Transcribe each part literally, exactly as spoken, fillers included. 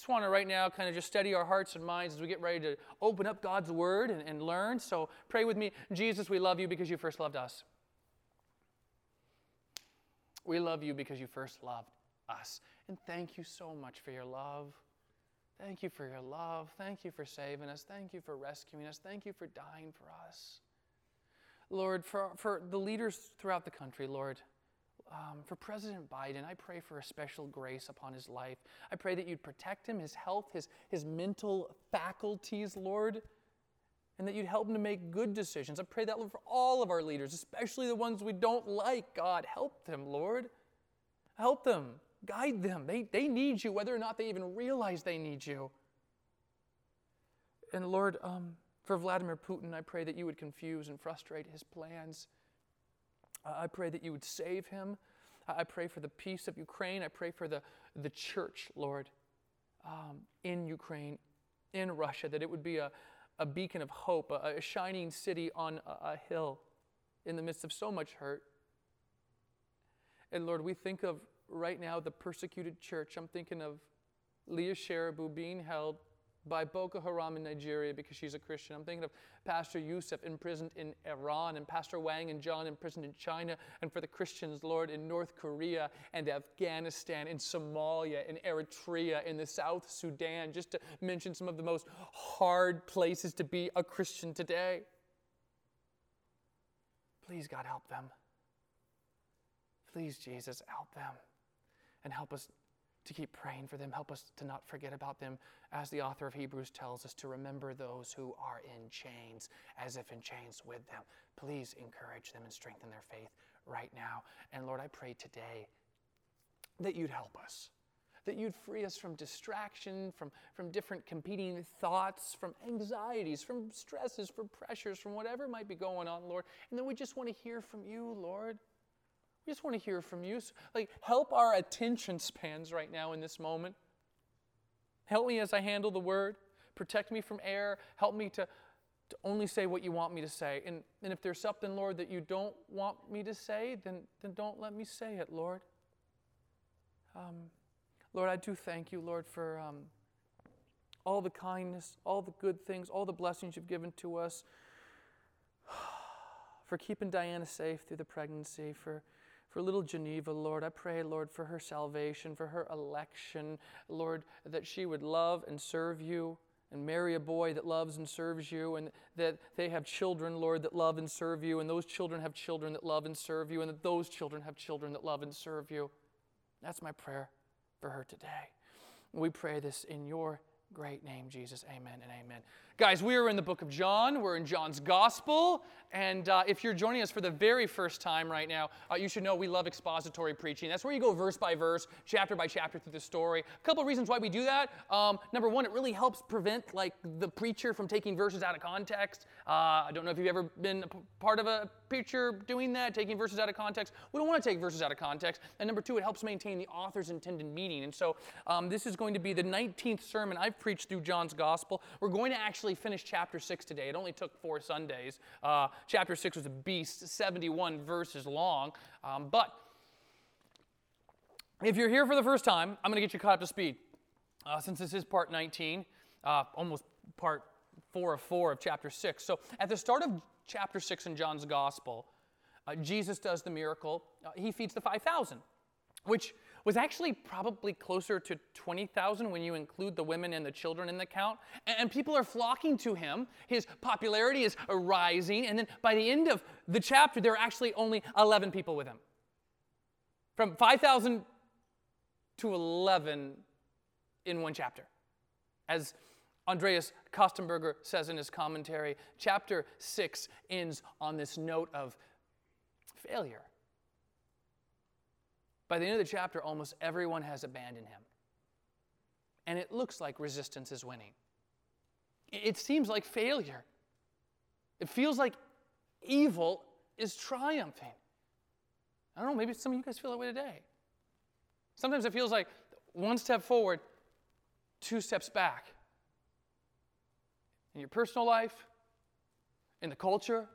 just want to right now kind of just steady our hearts and minds as we get ready to open up God's word and, and learn. So pray with me. Jesus, we love you because you first loved us. We love you because you first loved us. And thank you so much for your love. Thank you for your love. Thank you for saving us. Thank you for rescuing us. Thank you for dying for us. Lord, for, for the leaders throughout the country, Lord, um, for President Biden, I pray for a special grace upon his life. I pray that you'd protect him, his health, his, his mental faculties, Lord, and that you'd help him to make good decisions. I pray that, Lord, for all of our leaders, especially the ones we don't like. God, help them, Lord. Help them. Guide them. They, they need you, whether or not they even realize they need you. And Lord, um, for Vladimir Putin, I pray that you would confuse and frustrate his plans. Uh, I pray that you would save him. Uh, I pray for the peace of Ukraine. I pray for the, the church, Lord, um, in Ukraine, in Russia, that it would be a, a beacon of hope, a, a shining city on a, a hill in the midst of so much hurt. And Lord, we think of right now, the persecuted church. I'm thinking of Leah Sharibu being held by Boko Haram in Nigeria because she's a Christian. I'm thinking of Pastor Yusuf imprisoned in Iran, and Pastor Wang and John imprisoned in China, and for the Christians, Lord, in North Korea and Afghanistan, in Somalia, in Eritrea, in the South Sudan, just to mention some of the most hard places to be a Christian today. Please, God, help them. Please, Jesus, help them. And help us to keep praying for them. Help us to not forget about them. As the author of Hebrews tells us, to remember those who are in chains, as if in chains with them. Please encourage them and strengthen their faith right now. And Lord, I pray today that you'd help us, that you'd free us from distraction, from, from different competing thoughts, from anxieties, from stresses, from pressures, from whatever might be going on, Lord. And then we just want to hear from you, Lord. We just want to hear from you. Like, help our attention spans right now in this moment. Help me as I handle the word. Protect me from error. Help me to, to only say what you want me to say. And, and if there's something, Lord, that you don't want me to say, then, then don't let me say it, Lord. Um, Lord, I do thank you, Lord, for um, all the kindness, all the good things, all the blessings you've given to us, for keeping Diana safe through the pregnancy, for For little Geneva, Lord, I pray, Lord, for her salvation, for her election, Lord, that she would love and serve you and marry a boy that loves and serves you, and that they have children, Lord, that love and serve you, and those children have children that love and serve you, and that those children have children that love and serve you. That's my prayer for her today. We pray this in your great name, Jesus. Amen and amen. Guys, we are in the book of John. We're in John's Gospel. And uh, if you're joining us for the very first time right now, uh, you should know we love expository preaching. That's where you go verse by verse, chapter by chapter through the story. A couple of reasons why we do that. Um, number one, it really helps prevent like the preacher from taking verses out of context. Uh, I don't know if you've ever been a p- part of a preacher doing that, taking verses out of context. We don't want to take verses out of context. And number two, it helps maintain the author's intended meaning. And so um, this is going to be the nineteenth sermon I've preached through John's Gospel. We're going to actually finish chapter six today. It only took four Sundays. Uh, chapter six was a beast, seventy-one verses long. Um, but if you're here for the first time, I'm going to get you caught up to speed. Uh, since this is part nineteen, uh, almost part four of four of chapter six. So at the start of chapter six in John's Gospel, uh, Jesus does the miracle. Uh, he feeds the five thousand, which was actually probably closer to twenty thousand when you include the women and the children in the count. And people are flocking to him. His popularity is rising. And then by the end of the chapter, there are actually only eleven people with him. From five thousand to eleven in one chapter. As Andreas Kostenberger says in his commentary, chapter six ends on this note of failure. By the end of the chapter, almost everyone has abandoned him. And it looks like resistance is winning. It seems like failure. It feels like evil is triumphing. I don't know, maybe some of you guys feel that way today. Sometimes it feels like one step forward, two steps back. In your personal life, in the culture,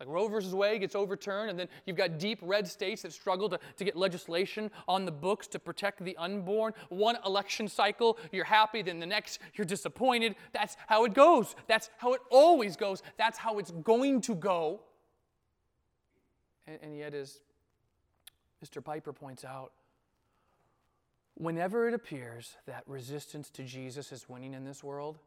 Like Roe versus Wade gets overturned, and then you've got deep red states that struggle to, to get legislation on the books to protect the unborn. One election cycle, you're happy, then the next, you're disappointed. That's how it goes. That's how it always goes. That's how it's going to go. And, and yet, as Mister Piper points out, whenever it appears that resistance to Jesus is winning in this world,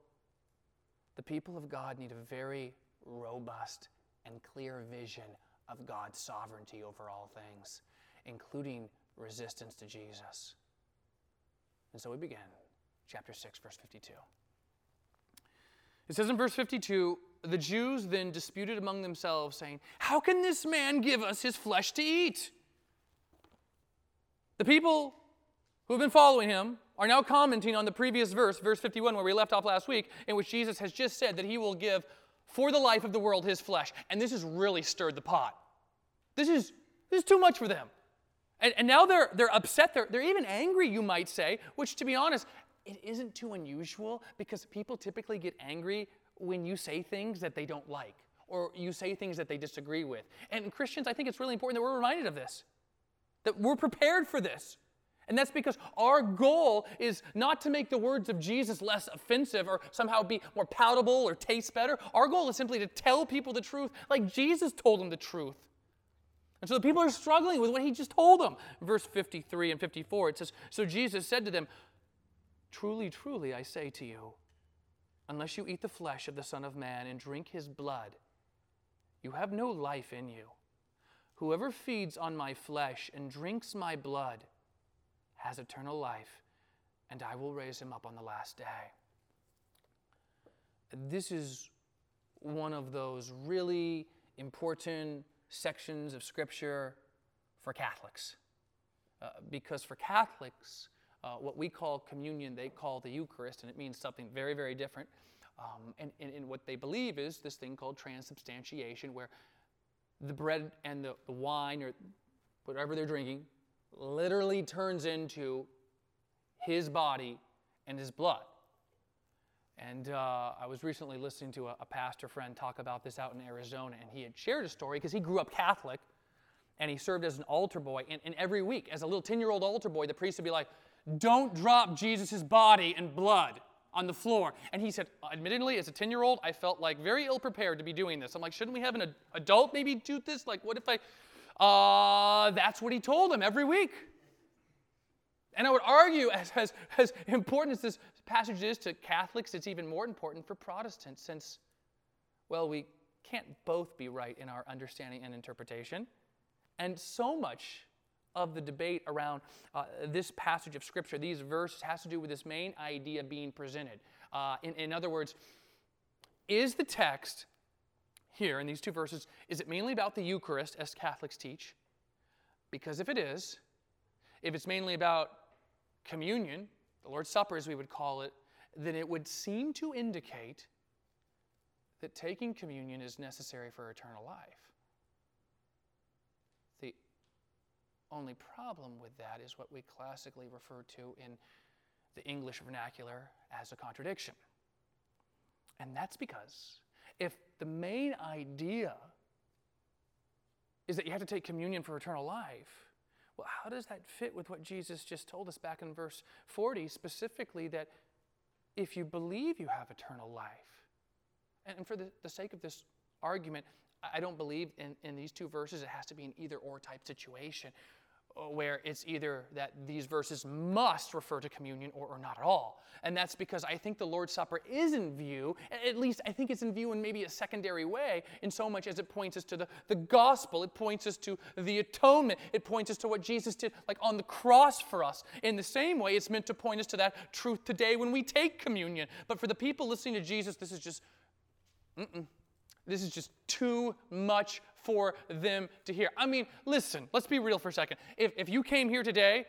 the people of God need a very robust and clear vision of God's sovereignty over all things, including resistance to Jesus. And so we begin chapter six, verse fifty-two. It says in verse fifty-two, the Jews then disputed among themselves, saying, "How can this man give us his flesh to eat?" The people who have been following him are now commenting on the previous verse, verse fifty-one, where we left off last week, in which Jesus has just said that he will give for the life of the world his flesh. And this has really stirred the pot. This is this is too much for them. And, and now they're they're upset. They're, they're even angry, you might say, which, to be honest, it isn't too unusual, because people typically get angry when you say things that they don't like, or you say things that they disagree with. And Christians, I think it's really important that we're reminded of this, that we're prepared for this. And that's because our goal is not to make the words of Jesus less offensive or somehow be more palatable or taste better. Our goal is simply to tell people the truth like Jesus told them the truth. And so the people are struggling with what he just told them. Verse fifty-three and fifty-four, it says, "So Jesus said to them, 'Truly, truly, I say to you, unless you eat the flesh of the Son of Man and drink his blood, you have no life in you. Whoever feeds on my flesh and drinks my blood has eternal life, and I will raise him up on the last day.'" This is one of those really important sections of Scripture for Catholics. Uh, because for Catholics, uh, what we call communion, they call the Eucharist, and it means something very, very different. Um, and, and, and what they believe is this thing called transubstantiation, where the bread and the, the wine, or whatever they're drinking, literally turns into his body and his blood. And uh, I was recently listening to a, a pastor friend talk about this out in Arizona, and he had shared a story because he grew up Catholic, and he served as an altar boy. And, and every week, as a little ten-year-old altar boy, the priest would be like, "Don't drop Jesus' body and blood on the floor." And he said, admittedly, as a ten-year-old, I felt like very ill-prepared to be doing this. I'm like, shouldn't we have an ad- adult maybe do this? Like, what if I... Uh, that's what he told them every week. And I would argue, as, as, as important as this passage is to Catholics, it's even more important for Protestants, since, well, we can't both be right in our understanding and interpretation. And so much of the debate around uh, this passage of Scripture, these verses, has to do with this main idea being presented. Uh, in, in other words, is the text here in these two verses, is it mainly about the Eucharist, as Catholics teach? Because if it is, if it's mainly about communion, the Lord's Supper as we would call it, then it would seem to indicate that taking communion is necessary for eternal life. The only problem with that is what we classically refer to in the English vernacular as a contradiction. And that's because if the main idea is that you have to take communion for eternal life, well, how does that fit with what Jesus just told us back in verse forty, specifically that if you believe you have eternal life? And for the, the sake of this argument, I don't believe in, in these two verses it has to be an either-or type situation, where it's either that these verses must refer to communion or, or not at all. And that's because I think the Lord's Supper is in view, at least I think it's in view in maybe a secondary way, in so much as it points us to the, the gospel, it points us to the atonement, it points us to what Jesus did like on the cross for us. In the same way, it's meant to point us to that truth today when we take communion. But for the people listening to Jesus, this is just, mm-mm. This is just too much for them to hear. I mean, listen, let's be real for a second. If, if you came here today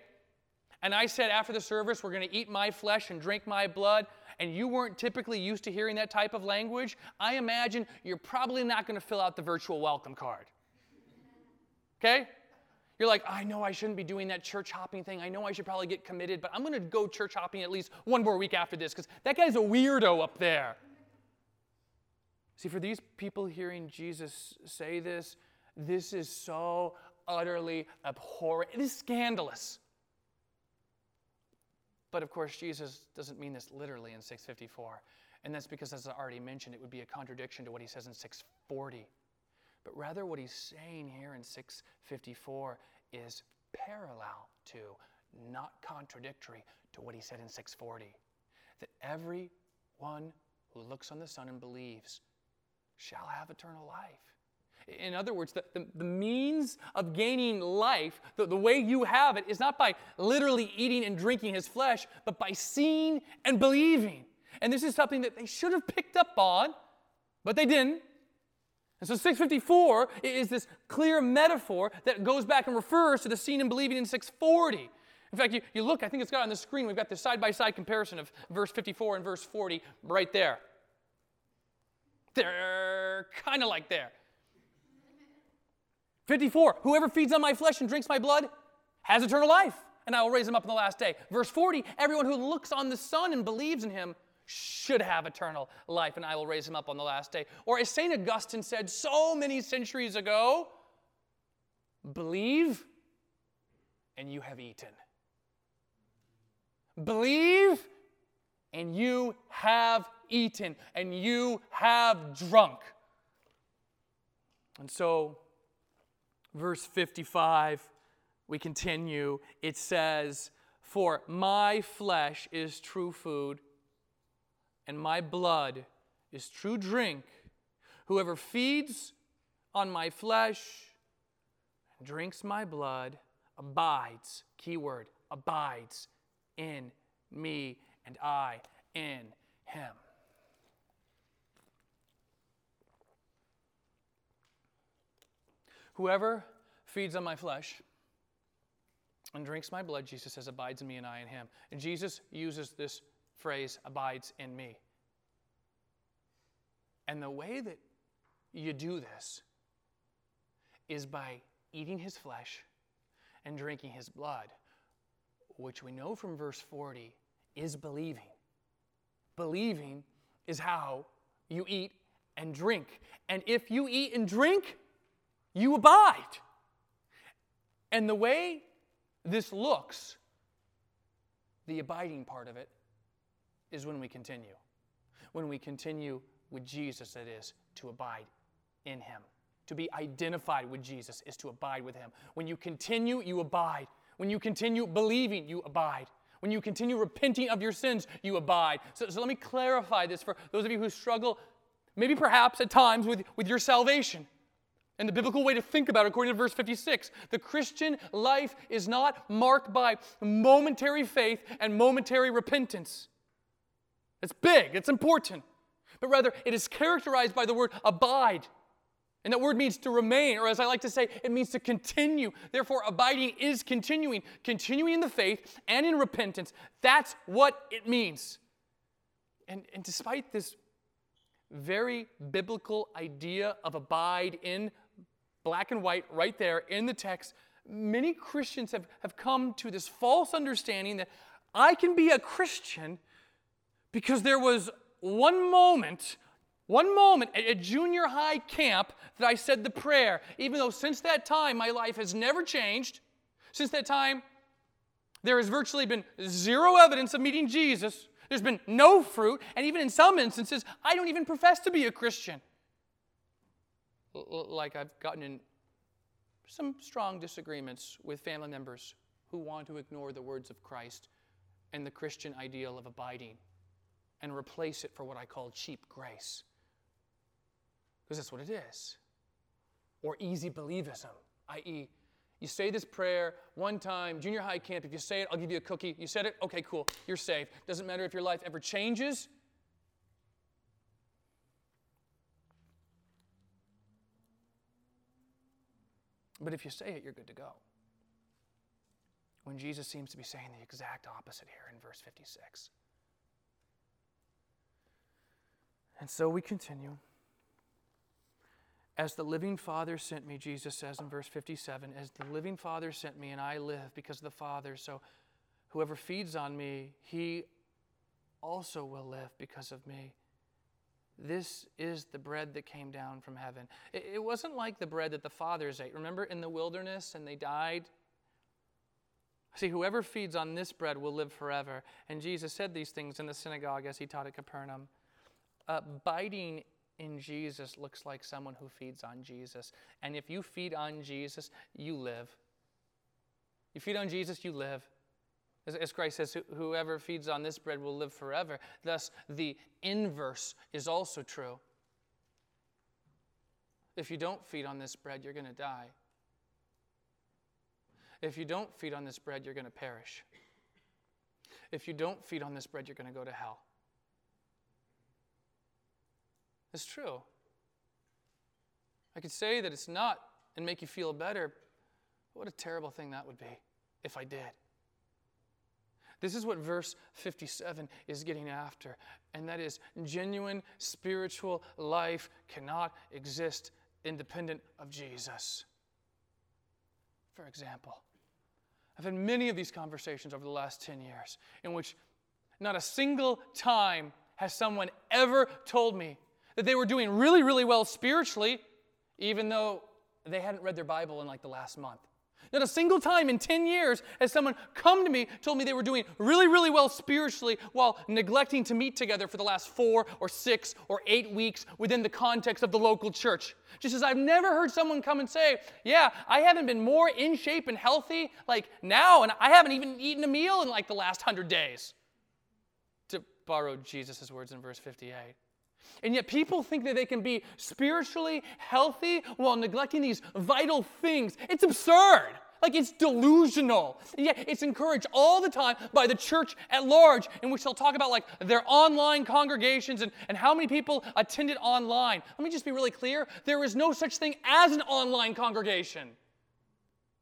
and I said after the service, we're going to eat my flesh and drink my blood, and you weren't typically used to hearing that type of language, I imagine you're probably not going to fill out the virtual welcome card. Okay? You're like, I know I shouldn't be doing that church hopping thing. I know I should probably get committed, but I'm going to go church hopping at least one more week after this because that guy's a weirdo up there. See, for these people hearing Jesus say this, this is so utterly abhorrent. It is scandalous. But of course, Jesus doesn't mean this literally in six fifty-four. And that's because, as I already mentioned, it would be a contradiction to what he says in six forty. But rather, what he's saying here in six fifty-four is parallel to, not contradictory to, what he said in six forty. That everyone who looks on the Son and believes shall have eternal life. In other words, the, the, the means of gaining life, the, the way you have it, is not by literally eating and drinking his flesh, but by seeing and believing. And this is something that they should have picked up on, but they didn't. And so six fifty-four is this clear metaphor that goes back and refers to the seeing and believing in six forty. In fact, you, you look, I think it's got on the screen, we've got the side-by-side comparison of verse fifty-four and verse forty right there. They're kind of like there. fifty-four, whoever feeds on my flesh and drinks my blood has eternal life, and I will raise him up on the last day. Verse forty, everyone who looks on the Son and believes in him should have eternal life, and I will raise him up on the last day. Or as Saint Augustine said so many centuries ago, believe and you have eaten. Believe and you have eaten, and you have drunk. And so, verse fifty-five, we continue. It says, for my flesh is true food, and my blood is true drink. Whoever feeds on my flesh and drinks my blood abides, key word, abides in me, and I in him. Whoever feeds on my flesh and drinks my blood, Jesus says, abides in me and I in him. And Jesus uses this phrase, abides in me. And the way that you do this is by eating his flesh and drinking his blood, which we know from verse forty is believing. Believing is how you eat and drink. And if you eat and drink, you abide. And the way this looks, the abiding part of it, is when we continue. When we continue with Jesus, it is to abide in him. To be identified with Jesus is to abide with him. When you continue, you abide. When you continue believing, you abide. When you continue repenting of your sins, you abide. So, so let me clarify this for those of you who struggle, maybe perhaps at times, with, with your salvation. And the biblical way to think about it, according to verse fifty-six, the Christian life is not marked by momentary faith and momentary repentance. It's big, it's important. But rather, it is characterized by the word abide. And that word means to remain, or as I like to say, it means to continue. Therefore, abiding is continuing. Continuing in the faith and in repentance. That's what it means. And, and despite this very biblical idea of abide in black and white right there in the text, many Christians have, have come to this false understanding that I can be a Christian because there was one moment One moment at a junior high camp that I said the prayer, even though since that time my life has never changed. Since that time, there has virtually been zero evidence of meeting Jesus. There's been no fruit, and even in some instances, I don't even profess to be a Christian. Like I've gotten in some strong disagreements with family members who want to ignore the words of Christ and the Christian ideal of abiding and replace it for what I call cheap grace. Because that's what it is. Or easy believism, that is, you say this prayer one time, junior high camp, if you say it, I'll give you a cookie. You said it? Okay, cool. You're saved. Doesn't matter if your life ever changes. But if you say it, you're good to go. When Jesus seems to be saying the exact opposite here in verse fifty-six. And so we continue. As the living Father sent me, Jesus says in verse fifty-seven, as the living Father sent me and I live because of the Father, so whoever feeds on me, he also will live because of me. This is the bread that came down from heaven. It wasn't like the bread that the fathers ate. Remember in the wilderness and they died? See, whoever feeds on this bread will live forever. And Jesus said these things in the synagogue as he taught at Capernaum. Uh, biting in Jesus looks like someone who feeds on Jesus. And if you feed on Jesus, you live. You feed on Jesus, you live. As Christ says, whoever feeds on this bread will live forever. Thus, the inverse is also true. If you don't feed on this bread, you're going to die. If you don't feed on this bread, you're going to perish. If you don't feed on this bread, you're going to go to hell. It's true. I could say that it's not and make you feel better. What a terrible thing that would be if I did. This is what verse fifty-seven is getting after, and that is genuine spiritual life cannot exist independent of Jesus. For example, I've had many of these conversations over the last ten years in which not a single time has someone ever told me that they were doing really, really well spiritually, even though they hadn't read their Bible in like the last month. Not a single time in ten years has someone come to me, told me they were doing really, really well spiritually while neglecting to meet together for the last four or six or eight weeks within the context of the local church. Just as I've never heard someone come and say, yeah, I haven't been more in shape and healthy like now, and I haven't even eaten a meal in like the last hundred days. To borrow Jesus' words in verse fifty-eight. And yet people think that they can be spiritually healthy while neglecting these vital things. It's absurd. Like, it's delusional. And yet it's encouraged all the time by the church at large, in which they'll talk about, like, their online congregations and, and how many people attended online. Let me just be really clear. There is no such thing as an online congregation.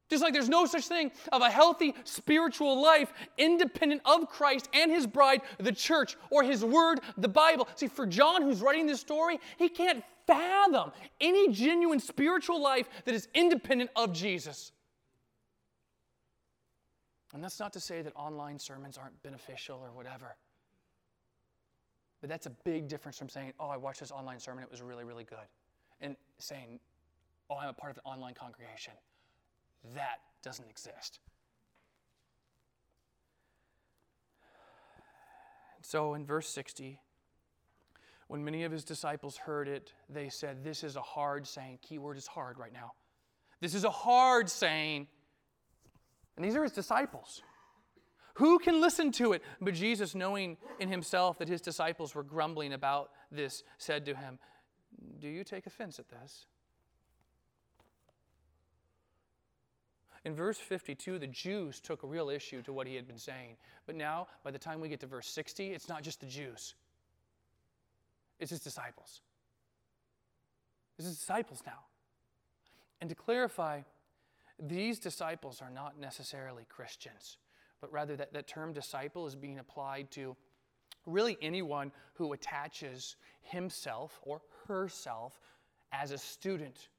Just like there's no such thing of a healthy spiritual life independent of Christ and his bride, the church, or his word, the Bible. See, for John, who's writing this story, he can't fathom any genuine spiritual life that is independent of Jesus. And that's not to say that online sermons aren't beneficial or whatever. But that's a big difference from saying, oh, I watched this online sermon, it was really, really good. And saying, oh, I'm a part of an online congregation. That doesn't exist. So in verse sixty, when many of his disciples heard it, they said, this is a hard saying. Key word is hard right now. This is a hard saying. And these are his disciples. Who can listen to it? But Jesus, knowing in himself that his disciples were grumbling about this, said to him, do you take offense at this? In verse fifty-two, the Jews took a real issue to what he had been saying. But now, by the time we get to verse sixty, it's not just the Jews. It's his disciples. It's his disciples now. And to clarify, these disciples are not necessarily Christians, but rather that, that term disciple is being applied to really anyone who attaches himself or herself as a student.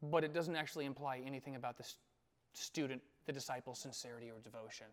But it doesn't actually imply anything about the student, the disciple's sincerity or devotion.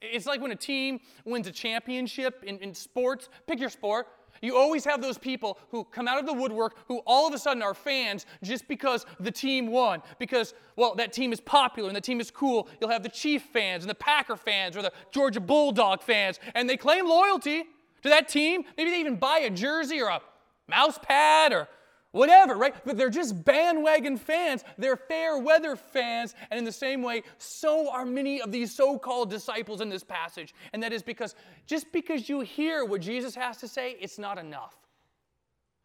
It's like when a team wins a championship in, in sports. Pick your sport. You always have those people who come out of the woodwork who all of a sudden are fans just because the team won. Because, well, that team is popular and that team is cool. You'll have the Chief fans and the Packer fans or the Georgia Bulldog fans. And they claim loyalty to that team. Maybe they even buy a jersey or a mouse pad or whatever, right? But they're just bandwagon fans. They're fair weather fans. And in the same way, so are many of these so-called disciples in this passage. And that is because just because you hear what Jesus has to say, it's not enough.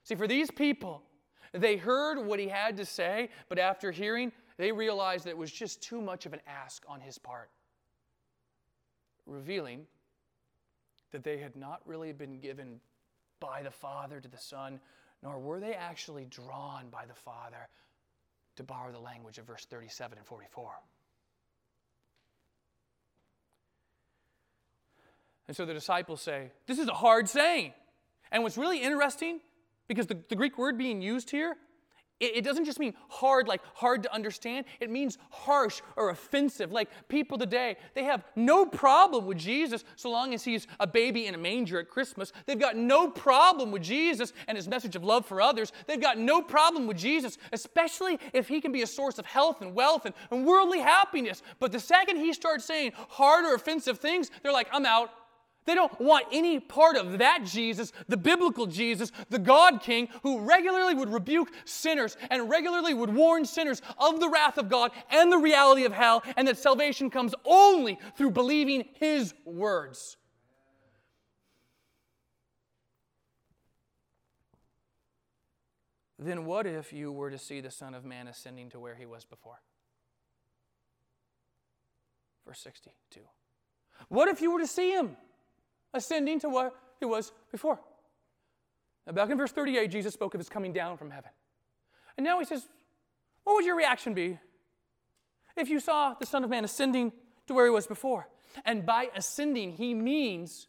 See, for these people, they heard what he had to say, but after hearing, they realized that it was just too much of an ask on his part, revealing that they had not really been given by the Father to the Son, nor were they actually drawn by the Father, to borrow the language of verse thirty-seven and forty-four. And so the disciples say, this is a hard saying. And what's really interesting, because the, the Greek word being used here It, it doesn't just mean hard, like hard to understand. It means harsh or offensive. Like people today, they have no problem with Jesus so long as he's a baby in a manger at Christmas. They've got no problem with Jesus and his message of love for others. They've got no problem with Jesus, especially if he can be a source of health and wealth and, and worldly happiness. But the second he starts saying hard or offensive things, they're like, I'm out. They don't want any part of that Jesus, the biblical Jesus, the God King, who regularly would rebuke sinners and regularly would warn sinners of the wrath of God and the reality of hell, and that salvation comes only through believing his words. Then what if you were to see the Son of Man ascending to where he was before? Verse sixty-two. What if you were to see him ascending to what he was before? Now back in verse thirty-eight, Jesus spoke of his coming down from heaven. And now he says, what would your reaction be if you saw the Son of Man ascending to where he was before? And by ascending, he means,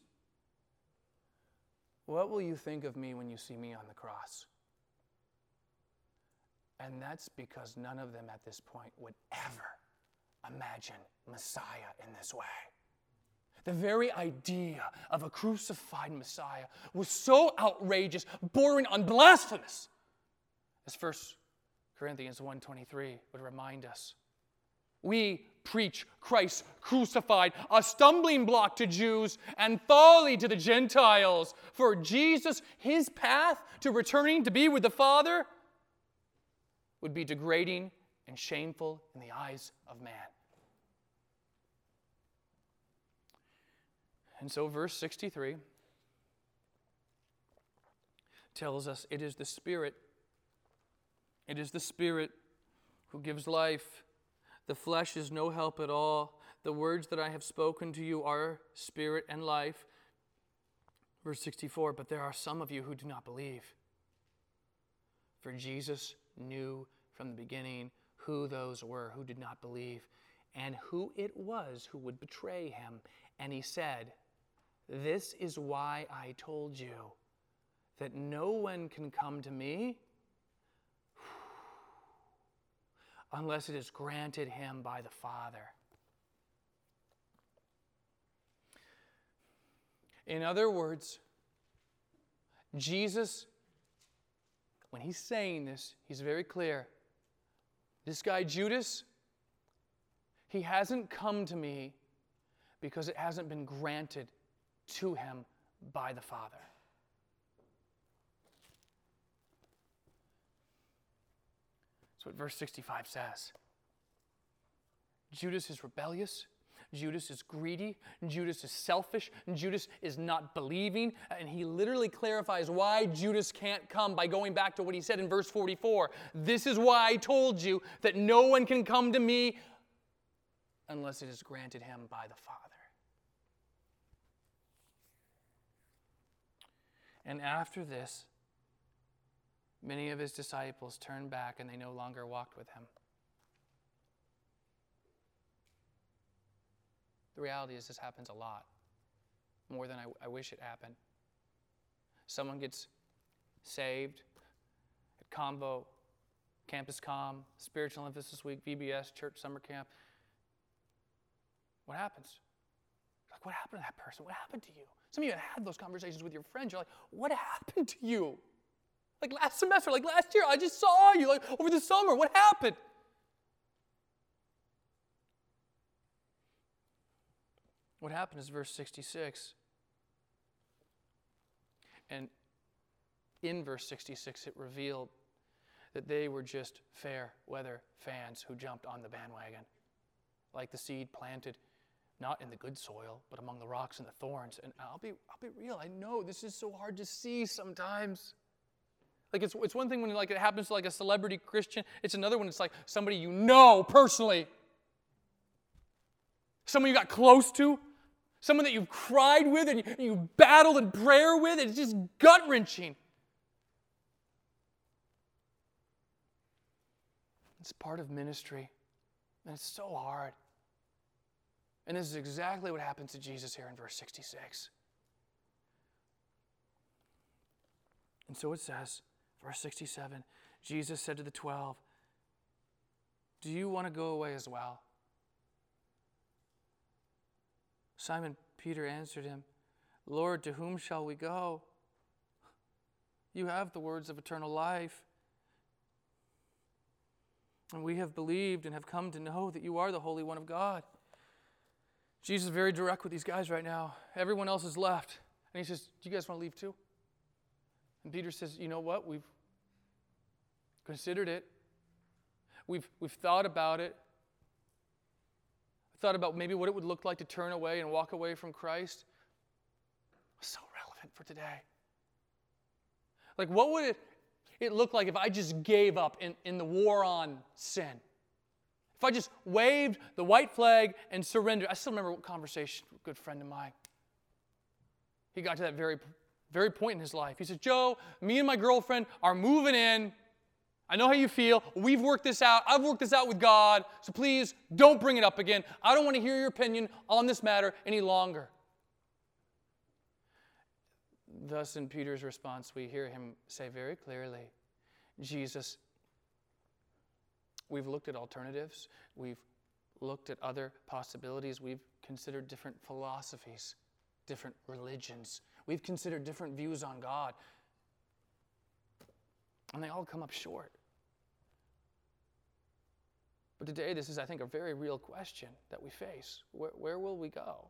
what will you think of me when you see me on the cross? And that's because none of them at this point would ever imagine Messiah in this way. The very idea of a crucified Messiah was so outrageous, bordering on blasphemous, as First Corinthians one twenty-three would remind us. We preach Christ crucified, a stumbling block to Jews and folly to the Gentiles. For Jesus, his path to returning to be with the Father would be degrading and shameful in the eyes of man. And so verse sixty-three tells us it is the Spirit, it is the Spirit who gives life. The flesh is no help at all. The words that I have spoken to you are spirit and life. Verse sixty-four, but there are some of you who do not believe. For Jesus knew from the beginning who those were who did not believe and who it was who would betray him. And he said, this is why I told you that no one can come to me unless it is granted him by the Father. In other words, Jesus, when he's saying this, he's very clear. This guy Judas, he hasn't come to me because it hasn't been granted to him by the Father. That's what verse sixty-five says. Judas is rebellious. Judas is greedy. Judas is selfish. Judas is not believing. And he literally clarifies why Judas can't come by going back to what he said in verse forty-four. This is why I told you that no one can come to me unless it is granted him by the Father. And after this, many of his disciples turned back and they no longer walked with him. The reality is this happens a lot, more than I, I wish it happened. Someone gets saved at Convo, Campus Com, Spiritual Emphasis Week, V B S, Church Summer Camp. What happens? Like, what happened to that person? What happened to you? Some of you have had those conversations with your friends. You're like, what happened to you? Like last semester, like last year, I just saw you, like over the summer. What happened? What happened is verse sixty-six. And in verse sixty-six, it revealed that they were just fair weather fans who jumped on the bandwagon, like the seed planted not in the good soil, but among the rocks and the thorns. And I'll be I'll be real, I know this is so hard to see sometimes. Like it's it's one thing when like it happens to like a celebrity Christian, it's another when it's like somebody you know personally. Someone you got close to, someone that you've cried with and you, you battled in prayer with, it's just gut-wrenching. It's part of ministry, and it's so hard. And this is exactly what happens to Jesus here in verse sixty-six. And so it says, verse sixty-seven, Jesus said to the twelve, do you want to go away as well? Simon Peter answered him, Lord, to whom shall we go? You have the words of eternal life. And we have believed and have come to know that you are the Holy One of God. Jesus is very direct with these guys right now. Everyone else has left. And he says, do you guys want to leave too? And Peter says, you know what? We've considered it. We've, we've thought about it. Thought about maybe what it would look like to turn away and walk away from Christ. So relevant for today. Like, what would it, it look like if I just gave up in, in the war on sin? If I just waved the white flag and surrendered. I still remember a conversation with a good friend of mine. He got to that very, very point in his life. He said, Joe, me and my girlfriend are moving in. I know how you feel. We've worked this out. I've worked this out with God. So please, don't bring it up again. I don't want to hear your opinion on this matter any longer. Thus, in Peter's response, we hear him say very clearly, Jesus, we've looked at alternatives. We've looked at other possibilities. We've considered different philosophies, different religions. We've considered different views on God. And they all come up short. But today, this is, I think, a very real question that we face. Where, where will we go?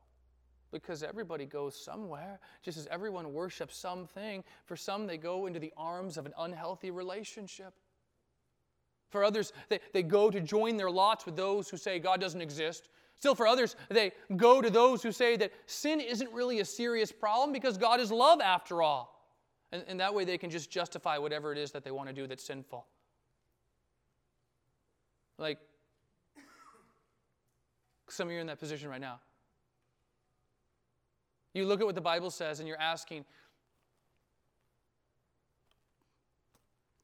Because everybody goes somewhere. Just as everyone worships something, for some they go into the arms of an unhealthy relationship. For others, they, they go to join their lots with those who say God doesn't exist. Still for others, they go to those who say that sin isn't really a serious problem because God is love after all. And, and that way they can just justify whatever it is that they want to do that's sinful. Like, some of you are in that position right now. You look at what the Bible says and you're asking,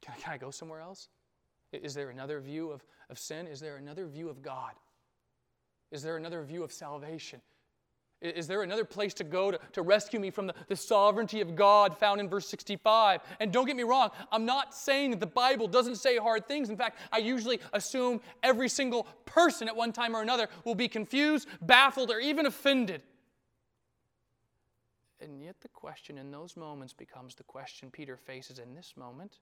can I, can I go somewhere else? Is there another view of, of sin? Is there another view of God? Is there another view of salvation? Is there another place to go to, to rescue me from the, the sovereignty of God found in verse sixty-five? And don't get me wrong, I'm not saying that the Bible doesn't say hard things. In fact, I usually assume every single person at one time or another will be confused, baffled, or even offended. And yet the question in those moments becomes the question Peter faces in this moment.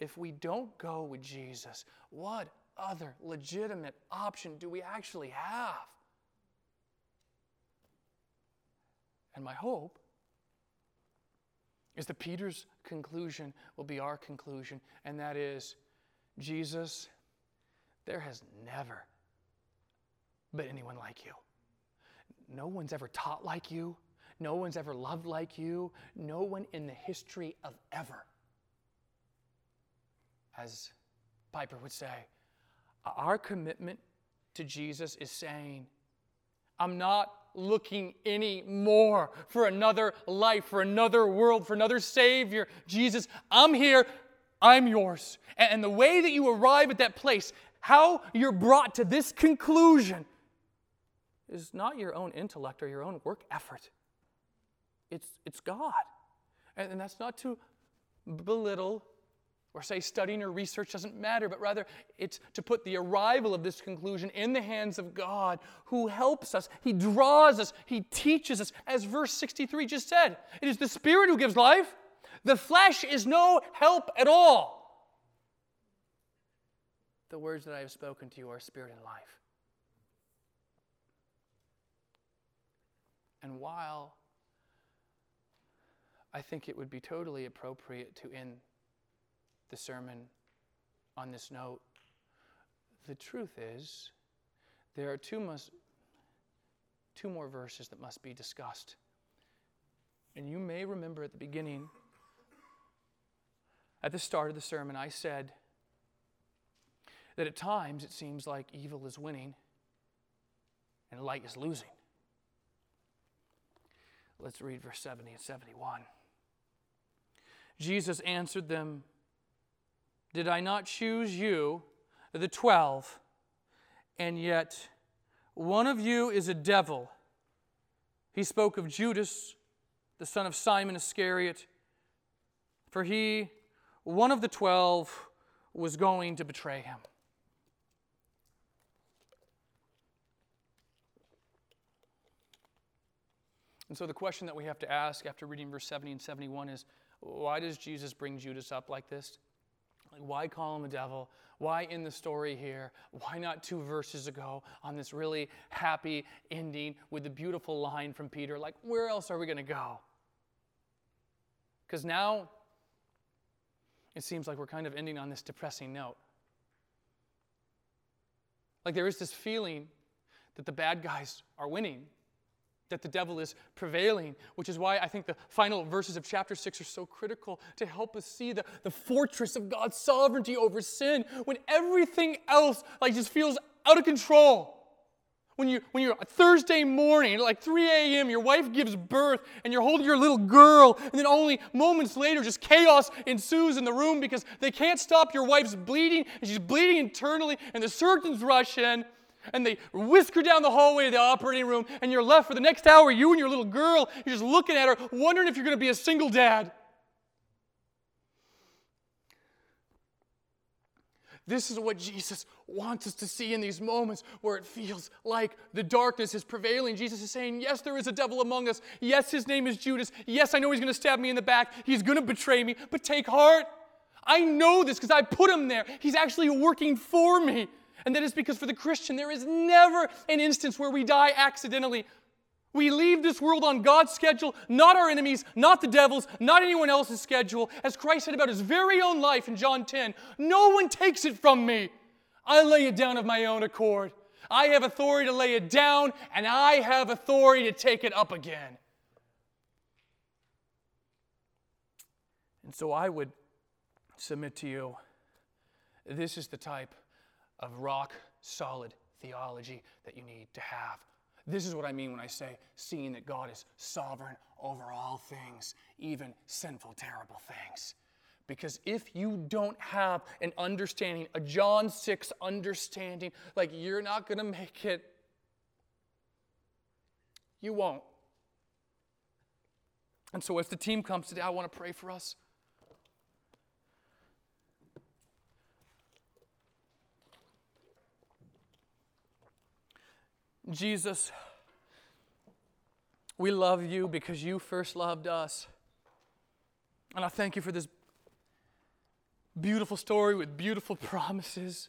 If we don't go with Jesus, what other legitimate option do we actually have? And my hope is that Peter's conclusion will be our conclusion, and that is, Jesus, there has never been anyone like you. No one's ever taught like you. No one's ever loved like you. No one in the history of ever. As Piper would say, our commitment to Jesus is saying, I'm not looking anymore for another life, for another world, for another Savior. Jesus, I'm here, I'm yours. And the way that you arrive at that place, how you're brought to this conclusion, is not your own intellect or your own work effort. It's, it's God. And, and that's not to belittle or say studying or research doesn't matter, but rather it's to put the arrival of this conclusion in the hands of God, who helps us, He draws us, He teaches us. As verse sixty-three just said, it is the Spirit who gives life. The flesh is no help at all. The words that I have spoken to you are spirit and life. And while I think it would be totally appropriate to end the sermon on this note, the truth is there are two, must, two more verses that must be discussed. And you may remember at the beginning, at the start of the sermon, I said that at times it seems like evil is winning and light is losing. Let's read verse seventy and seventy-one. Jesus answered them, did I not choose you, the twelve, and yet one of you is a devil? He spoke of Judas, the son of Simon Iscariot, for he one of the twelve was going to betray him. And so the question that we have to ask after reading verse seventy and seventy-one is, why does Jesus bring Judas up like this? Like, why call him a devil? Why in the story here? Why not two verses ago on this really happy ending with the beautiful line from Peter? Like, where else are we going to go? Because now it seems like we're kind of ending on this depressing note. Like, there is this feeling that the bad guys are winning, that the devil is prevailing, which is why I think the final verses of chapter six are so critical to help us see the, the fortress of God's sovereignty over sin when everything else like just feels out of control. When, you, when you're a Thursday morning, like three a.m., your wife gives birth and you're holding your little girl, and then only moments later just chaos ensues in the room because they can't stop your wife's bleeding, and she's bleeding internally, and the surgeons rush in, and they whisk her down the hallway of the operating room, and you're left for the next hour, you and your little girl, you're just looking at her, wondering if you're going to be a single dad. This is what Jesus wants us to see in these moments where it feels like the darkness is prevailing. Jesus is saying, yes, there is a devil among us. Yes, his name is Judas. Yes, I know he's going to stab me in the back. He's going to betray me, but take heart. I know this because I put him there. He's actually working for me. And that is because for the Christian, there is never an instance where we die accidentally. We leave this world on God's schedule, not our enemies, not the devil's, not anyone else's schedule. As Christ said about his very own life in John ten, no one takes it from me. I lay it down of my own accord. I have authority to lay it down, and I have authority to take it up again. And so I would submit to you, this is the type of rock-solid theology that you need to have. This is what I mean when I say seeing that God is sovereign over all things, even sinful, terrible things. Because if you don't have an understanding, a John six understanding, like, you're not going to make it. You won't. And so as the team comes today, I want to pray for us. Jesus, we love you because you first loved us. And I thank you for this beautiful story with beautiful promises.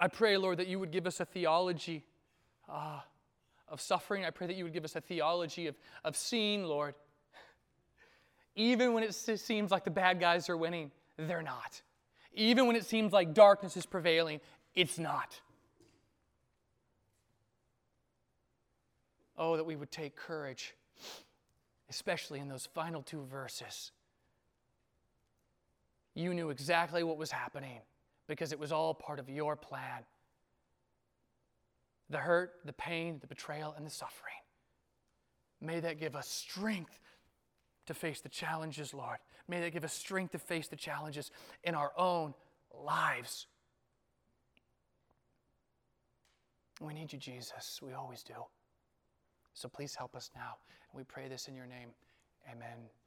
I pray, Lord, that you would give us a theology uh, of suffering. I pray that you would give us a theology of, of seeing, Lord. Even when it seems like the bad guys are winning, they're not. Even when it seems like darkness is prevailing, it's not. Oh, that we would take courage, especially in those final two verses. You knew exactly what was happening because it was all part of your plan. The hurt, the pain, the betrayal, and the suffering. May that give us strength to face the challenges, Lord. May that give us strength to face the challenges in our own lives. We need you, Jesus. We always do. So please help us now. We pray this in your name. Amen.